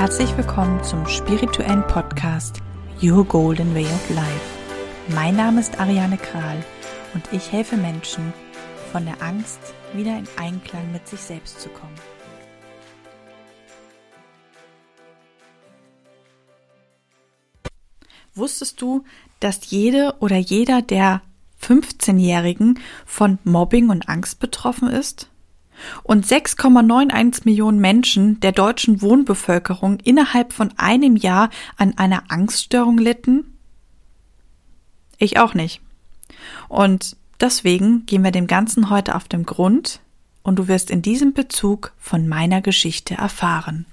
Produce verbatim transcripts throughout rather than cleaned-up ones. Herzlich willkommen zum spirituellen Podcast Your Golden Way of Life. Mein Name ist Ariane Kral und ich helfe Menschen, von der Angst wieder in Einklang mit sich selbst zu kommen. Wusstest du, dass jede oder jeder der fünfzehnjährigen von Mobbing und Angst betroffen ist? Und sechs Komma einundneunzig Millionen Menschen der deutschen Wohnbevölkerung innerhalb von einem Jahr an einer Angststörung litten? Ich auch nicht. Und deswegen gehen wir dem Ganzen heute auf den Grund und du wirst in diesem Bezug von meiner Geschichte erfahren.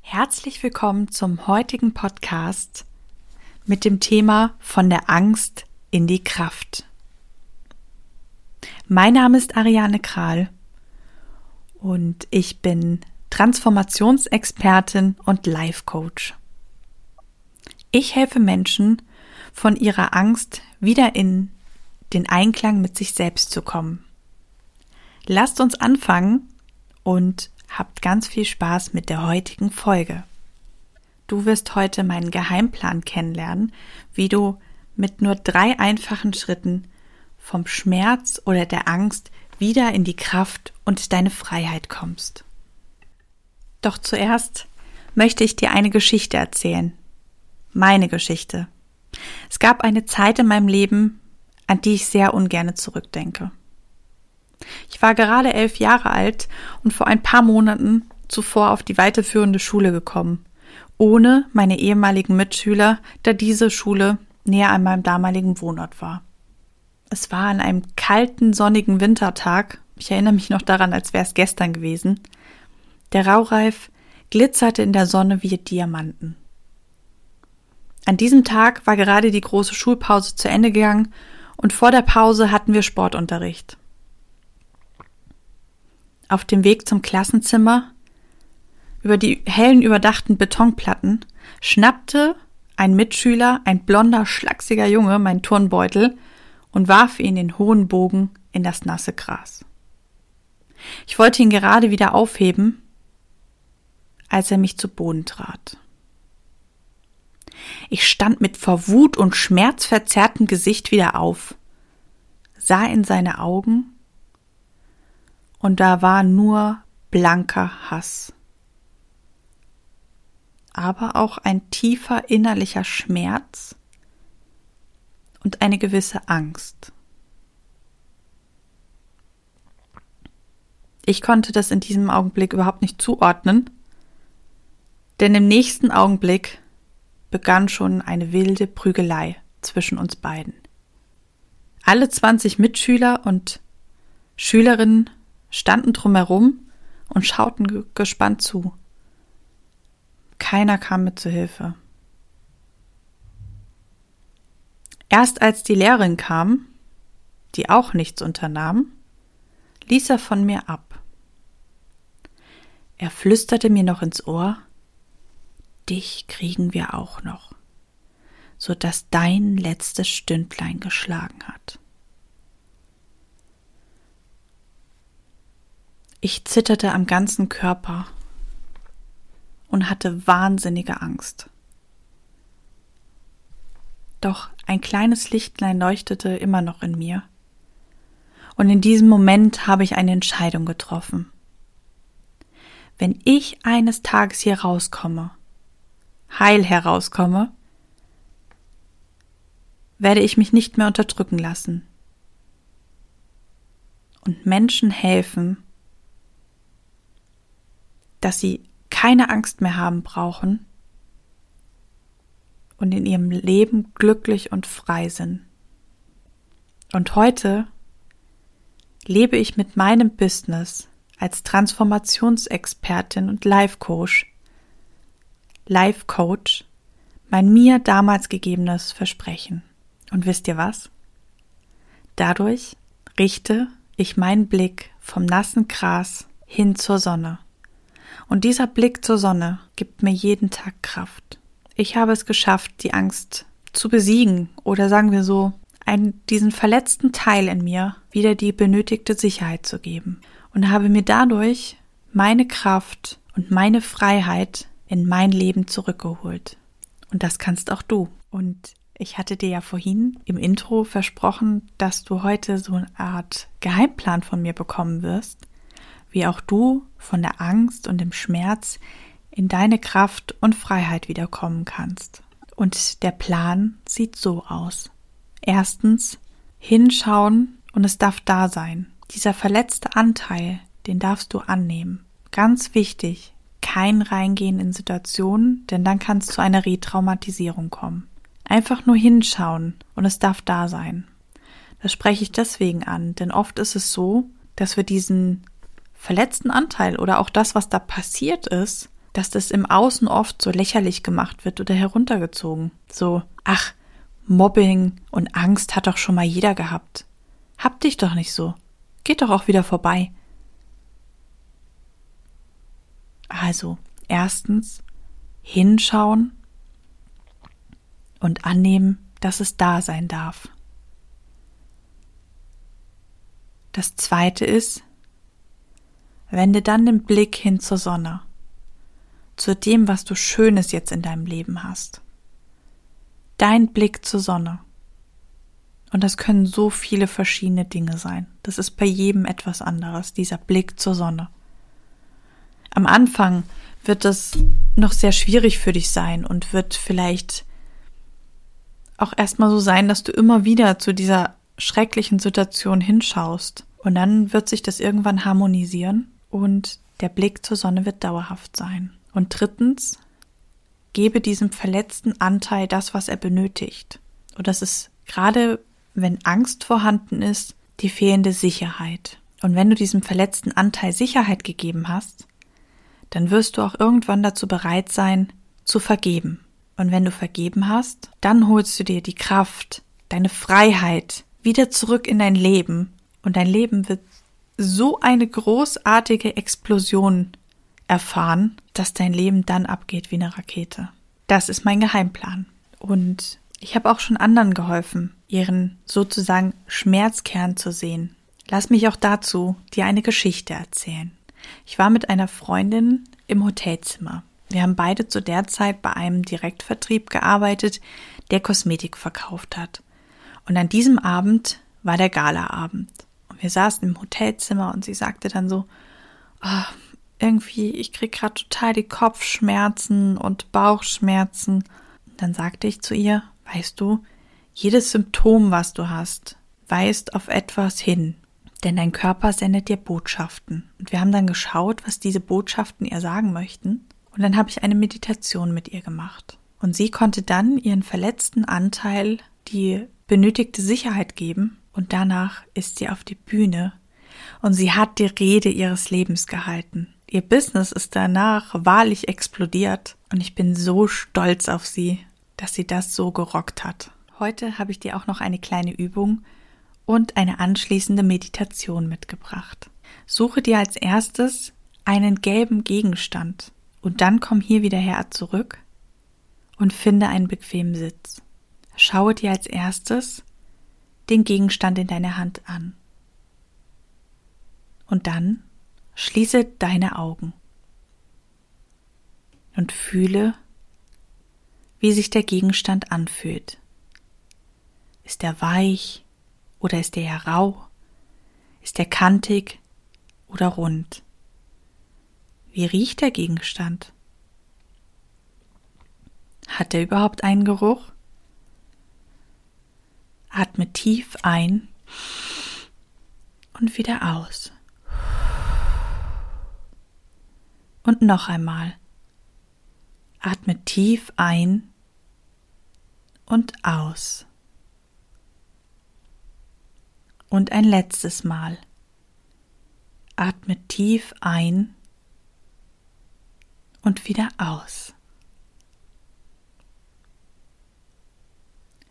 Herzlich willkommen zum heutigen Podcast mit dem Thema von der Angst in die Kraft. Mein Name ist Ariane Kral und ich bin Transformationsexpertin und Life Coach. Ich helfe Menschen, von ihrer Angst wieder in den Einklang mit sich selbst zu kommen. Lasst uns anfangen und habt ganz viel Spaß mit der heutigen Folge. Du wirst heute meinen Geheimplan kennenlernen, wie du mit nur drei einfachen Schritten vom Schmerz oder der Angst wieder in die Kraft und deine Freiheit kommst. Doch zuerst möchte ich dir eine Geschichte erzählen. Meine Geschichte. Es gab eine Zeit in meinem Leben, an die ich sehr ungerne zurückdenke. Ich war gerade elf Jahre alt und vor ein paar Monaten zuvor auf die weiterführende Schule gekommen, ohne meine ehemaligen Mitschüler, da diese Schule näher an meinem damaligen Wohnort war. Es war an einem kalten, sonnigen Wintertag, ich erinnere mich noch daran, als wäre es gestern gewesen. Der Raureif glitzerte in der Sonne wie Diamanten. An diesem Tag war gerade die große Schulpause zu Ende gegangen und vor der Pause hatten wir Sportunterricht. Auf dem Weg zum Klassenzimmer, über die hellen, überdachten Betonplatten, schnappte ein Mitschüler, ein blonder, schlaksiger Junge, meinen Turnbeutel und warf ihn den hohen Bogen in das nasse Gras. Ich wollte ihn gerade wieder aufheben, als er mich zu Boden trat. Ich stand mit vor Wut und schmerzverzerrtem Gesicht wieder auf, sah in seine Augen und da war nur blanker Hass, aber auch ein tiefer innerlicher Schmerz und eine gewisse Angst. Ich konnte das in diesem Augenblick überhaupt nicht zuordnen, denn im nächsten Augenblick begann schon eine wilde Prügelei zwischen uns beiden. Alle zwanzig Mitschüler und Schülerinnen standen drumherum und schauten ge- gespannt zu. Keiner kam mir zu Hilfe. Erst als die Lehrerin kam, die auch nichts unternahm, ließ er von mir ab. Er flüsterte mir noch ins Ohr, dich kriegen wir auch noch, sodass dein letztes Stündlein geschlagen hat. Ich zitterte am ganzen Körper und hatte wahnsinnige Angst. Doch ein kleines Lichtlein leuchtete immer noch in mir. Und in diesem Moment habe ich eine Entscheidung getroffen. Wenn ich eines Tages hier rauskomme, heil herauskomme, werde ich mich nicht mehr unterdrücken lassen und Menschen helfen, dass sie keine Angst mehr haben brauchen, und in ihrem Leben glücklich und frei sind. Und heute lebe ich mit meinem Business als Transformationsexpertin und Life Coach, Life Coach, mein mir damals gegebenes Versprechen. Und wisst ihr was? Dadurch richte ich meinen Blick vom nassen Gras hin zur Sonne. Und dieser Blick zur Sonne gibt mir jeden Tag Kraft. Ich habe es geschafft, die Angst zu besiegen oder sagen wir so, einen, diesen verletzten Teil in mir wieder die benötigte Sicherheit zu geben und habe mir dadurch meine Kraft und meine Freiheit in mein Leben zurückgeholt. Und das kannst auch du. Und ich hatte dir ja vorhin im Intro versprochen, dass du heute so eine Art Geheimplan von mir bekommen wirst, wie auch du von der Angst und dem Schmerz in deine Kraft und Freiheit wiederkommen kannst. Und der Plan sieht so aus. Erstens, hinschauen und es darf da sein. Dieser verletzte Anteil, den darfst du annehmen. Ganz wichtig, kein Reingehen in Situationen, denn dann kann es zu einer Retraumatisierung kommen. Einfach nur hinschauen und es darf da sein. Das spreche ich deswegen an, denn oft ist es so, dass wir diesen verletzten Anteil oder auch das, was da passiert ist, dass das im Außen oft so lächerlich gemacht wird oder heruntergezogen. So, ach, Mobbing und Angst hat doch schon mal jeder gehabt. Hab dich doch nicht so. Geht doch auch wieder vorbei. Also, erstens, hinschauen und annehmen, dass es da sein darf. Das zweite ist, wende dann den Blick hin zur Sonne, zu dem, was du Schönes jetzt in deinem Leben hast. Dein Blick zur Sonne. Und das können so viele verschiedene Dinge sein. Das ist bei jedem etwas anderes, dieser Blick zur Sonne. Am Anfang wird das noch sehr schwierig für dich sein und wird vielleicht auch erstmal so sein, dass du immer wieder zu dieser schrecklichen Situation hinschaust. Und dann wird sich das irgendwann harmonisieren und der Blick zur Sonne wird dauerhaft sein. Und drittens, gebe diesem verletzten Anteil das, was er benötigt. Und das ist gerade, wenn Angst vorhanden ist, die fehlende Sicherheit. Und wenn du diesem verletzten Anteil Sicherheit gegeben hast, dann wirst du auch irgendwann dazu bereit sein, zu vergeben. Und wenn du vergeben hast, dann holst du dir die Kraft, deine Freiheit wieder zurück in dein Leben. Und dein Leben wird so eine großartige Explosion erfahren, dass dein Leben dann abgeht wie eine Rakete. Das ist mein Geheimplan. Und ich habe auch schon anderen geholfen, ihren sozusagen Schmerzkern zu sehen. Lass mich auch dazu dir eine Geschichte erzählen. Ich war mit einer Freundin im Hotelzimmer. Wir haben beide zu der Zeit bei einem Direktvertrieb gearbeitet, der Kosmetik verkauft hat. Und an diesem Abend war der Galaabend. Wir saßen im Hotelzimmer und sie sagte dann so, oh, irgendwie, ich kriege gerade total die Kopfschmerzen und Bauchschmerzen. Und dann sagte ich zu ihr, weißt du, jedes Symptom, was du hast, weist auf etwas hin. Denn dein Körper sendet dir Botschaften. Und wir haben dann geschaut, was diese Botschaften ihr sagen möchten. Und dann habe ich eine Meditation mit ihr gemacht. Und sie konnte dann ihren verletzten Anteil die benötigte Sicherheit geben. Und danach ist sie auf die Bühne und sie hat die Rede ihres Lebens gehalten. Ihr Business ist danach wahrlich explodiert und ich bin so stolz auf sie, dass sie das so gerockt hat. Heute habe ich dir auch noch eine kleine Übung und eine anschließende Meditation mitgebracht. Suche dir als erstes einen gelben Gegenstand und dann komm hier wieder her zurück und finde einen bequemen Sitz. Schaue dir als erstes den Gegenstand in deiner Hand an. Und dann schließe deine Augen und fühle, wie sich der Gegenstand anfühlt. Ist er weich oder ist er eher rau? Ist er kantig oder rund? Wie riecht der Gegenstand? Hat er überhaupt einen Geruch? Atme tief ein und wieder aus. Und noch einmal. Atme tief ein und aus. Und ein letztes Mal. Atme tief ein und wieder aus.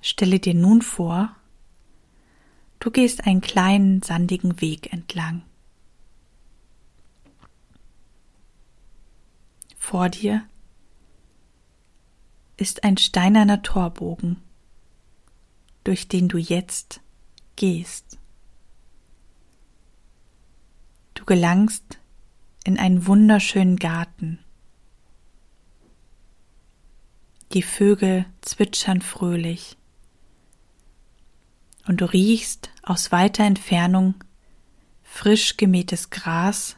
Stelle dir nun vor, du gehst einen kleinen, sandigen Weg entlang. Vor dir ist ein steinerner Torbogen, durch den du jetzt gehst. Du gelangst in einen wunderschönen Garten. Die Vögel zwitschern fröhlich. Und du riechst aus weiter Entfernung frisch gemähtes Gras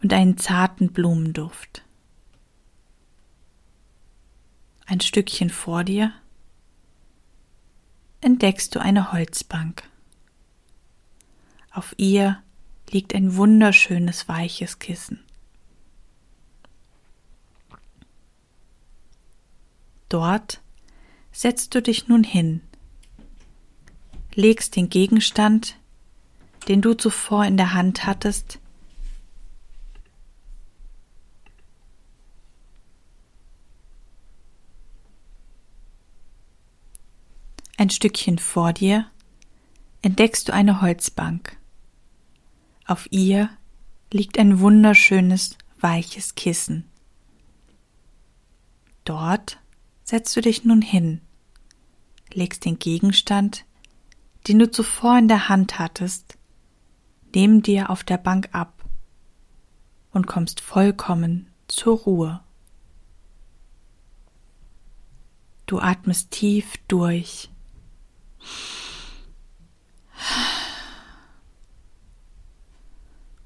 und einen zarten Blumenduft. Ein Stückchen vor dir entdeckst du eine Holzbank. Auf ihr liegt ein wunderschönes weiches Kissen. Dort setzt du dich nun hin, legst den Gegenstand, den du zuvor in der Hand hattest, ein Stückchen vor dir entdeckst du eine Holzbank. Auf ihr liegt ein wunderschönes, weiches Kissen. Dort setzt du dich nun hin, legst den Gegenstand, den du zuvor in der Hand hattest, neben dir auf der Bank ab und kommst vollkommen zur Ruhe. Du atmest tief durch.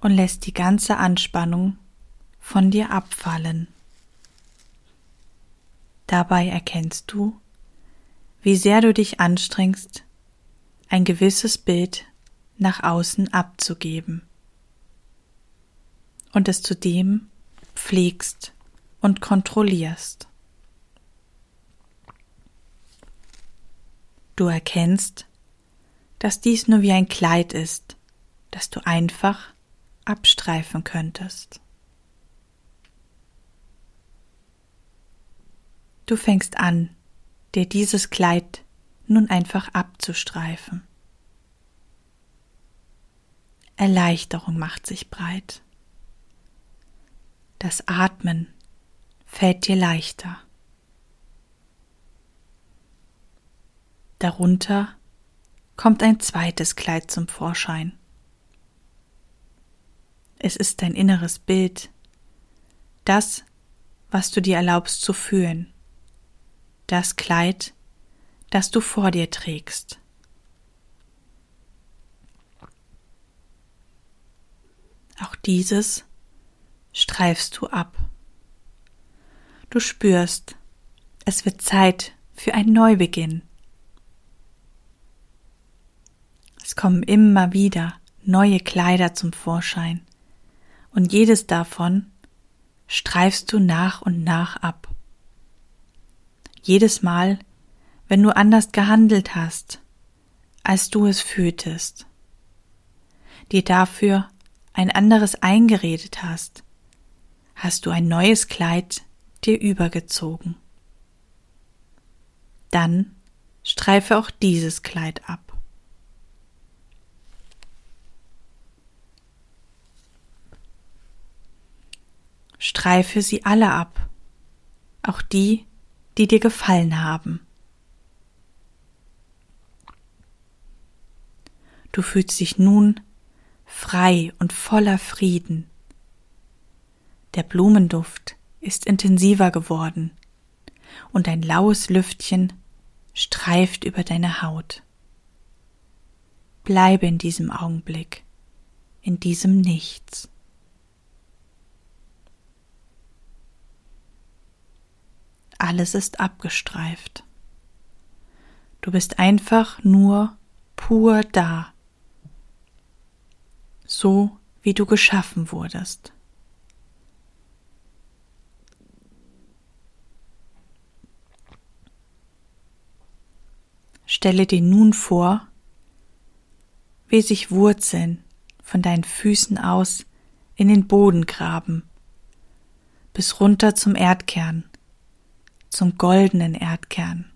Und lässt die ganze Anspannung von dir abfallen. Dabei erkennst du, wie sehr du dich anstrengst, ein gewisses Bild nach außen abzugeben und es zudem pflegst und kontrollierst. Du erkennst, dass dies nur wie ein Kleid ist, das du einfach abstreifen könntest. Du fängst an, dir dieses Kleid nun einfach abzustreifen. Erleichterung macht sich breit. Das Atmen fällt dir leichter. Darunter kommt ein zweites Kleid zum Vorschein. Es ist dein inneres Bild, das, was du dir erlaubst zu fühlen, das Kleid, das du vor dir trägst. Auch dieses streifst du ab. Du spürst, es wird Zeit für einen Neubeginn. Es kommen immer wieder neue Kleider zum Vorschein. Und jedes davon streifst du nach und nach ab. Jedes Mal, wenn du anders gehandelt hast, als du es fühltest, dir dafür ein anderes eingeredet hast, hast du ein neues Kleid dir übergezogen. Dann streife auch dieses Kleid ab. Streife sie alle ab, auch die, die dir gefallen haben. Du fühlst dich nun frei und voller Frieden. Der Blumenduft ist intensiver geworden und ein laues Lüftchen streift über deine Haut. Bleibe in diesem Augenblick, in diesem Nichts. Alles ist abgestreift. Du bist einfach nur pur da, so wie du geschaffen wurdest. Stelle dir nun vor, wie sich Wurzeln von deinen Füßen aus in den Boden graben, bis runter zum Erdkern. Zum goldenen Erdkern.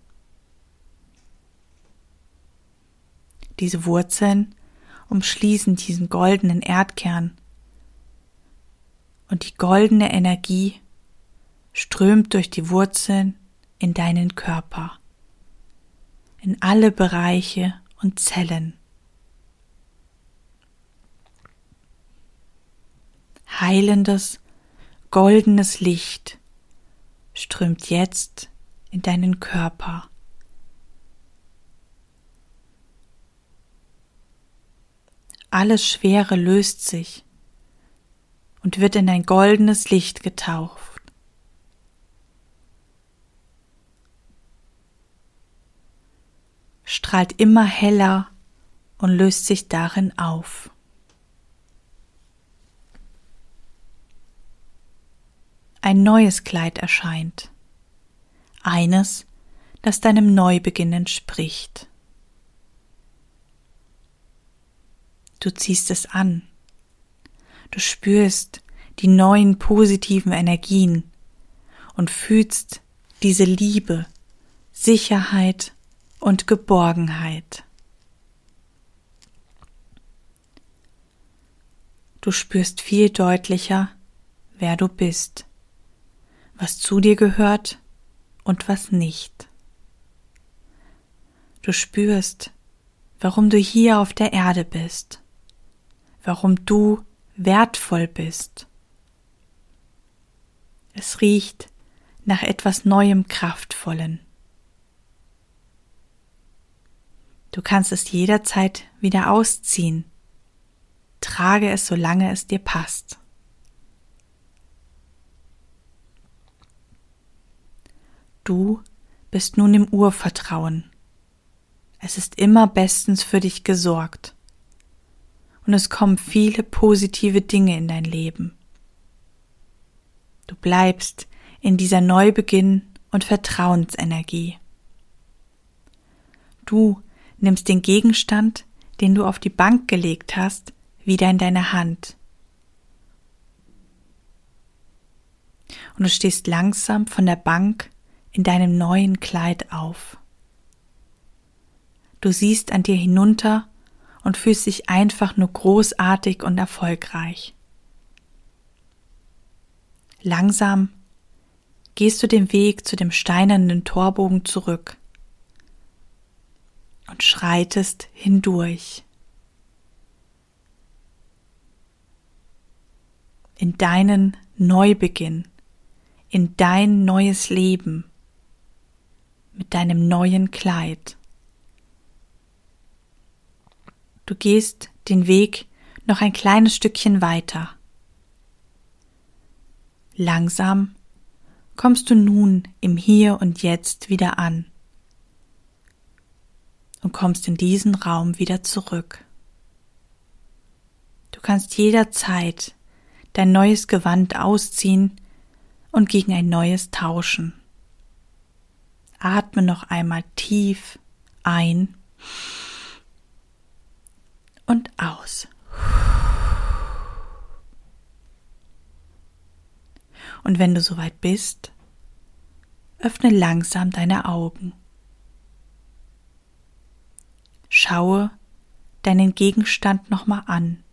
Diese Wurzeln umschließen diesen goldenen Erdkern und die goldene Energie strömt durch die Wurzeln in deinen Körper, in alle Bereiche und Zellen. Heilendes, goldenes Licht strömt jetzt in deinen Körper. Alles Schwere löst sich und wird in ein goldenes Licht getaucht. Strahlt immer heller und löst sich darin auf. Ein neues Kleid erscheint, eines, das deinem Neubeginn entspricht. Du ziehst es an. Du spürst die neuen positiven Energien und fühlst diese Liebe, Sicherheit und Geborgenheit. Du spürst viel deutlicher, wer du bist, was zu dir gehört und was nicht. Du spürst, warum du hier auf der Erde bist, warum du wertvoll bist. Es riecht nach etwas Neuem, Kraftvollen. Du kannst es jederzeit wieder ausziehen. Trage es, solange es dir passt. Du bist nun im Urvertrauen. Es ist immer bestens für dich gesorgt. Und es kommen viele positive Dinge in dein Leben. Du bleibst in dieser Neubeginn- und Vertrauensenergie. Du nimmst den Gegenstand, den du auf die Bank gelegt hast, wieder in deine Hand. Und du stehst langsam von der Bank in deinem neuen Kleid auf. Du siehst an dir hinunter und fühlst dich einfach nur großartig und erfolgreich. Langsam gehst du den Weg zu dem steinernen Torbogen zurück und schreitest hindurch in deinen Neubeginn, in dein neues Leben mit deinem neuen Kleid. Du gehst den Weg noch ein kleines Stückchen weiter. Langsam kommst du nun im Hier und Jetzt wieder an und kommst in diesen Raum wieder zurück. Du kannst jederzeit dein neues Gewand ausziehen und gegen ein neues tauschen. Atme noch einmal tief ein und aus. Und wenn du soweit bist, öffne langsam deine Augen. Schaue deinen Gegenstand nochmal an,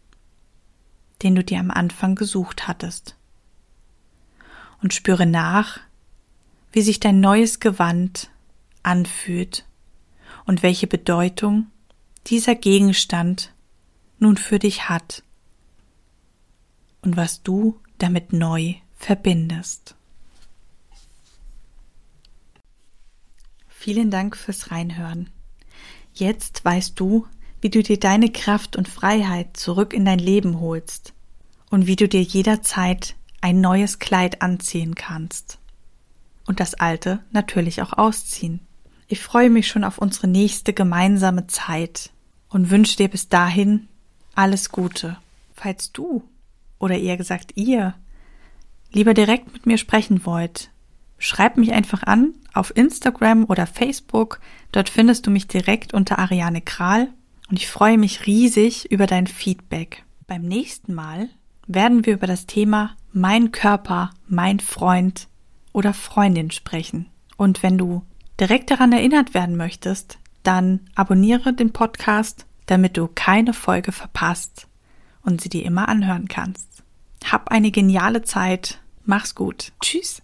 den du dir am Anfang gesucht hattest. Und spüre nach, wie sich dein neues Gewand anfühlt und welche Bedeutung dieser Gegenstand nun für dich hat und was du damit neu verbindest. Vielen Dank fürs Reinhören. Jetzt weißt du, wie du dir deine Kraft und Freiheit zurück in dein Leben holst und wie du dir jederzeit ein neues Kleid anziehen kannst und das alte natürlich auch ausziehen. Ich freue mich schon auf unsere nächste gemeinsame Zeit und wünsche dir bis dahin alles Gute. Falls du, oder eher gesagt ihr, lieber direkt mit mir sprechen wollt, schreib mich einfach an auf Instagram oder Facebook. Dort findest du mich direkt unter Ariane Kral und ich freue mich riesig über dein Feedback. Beim nächsten Mal werden wir über das Thema Mein Körper, mein Freund oder Freundin sprechen. Und wenn du direkt daran erinnert werden möchtest, dann abonniere den Podcast, damit du keine Folge verpasst und sie dir immer anhören kannst. Hab eine geniale Zeit. Mach's gut. Tschüss.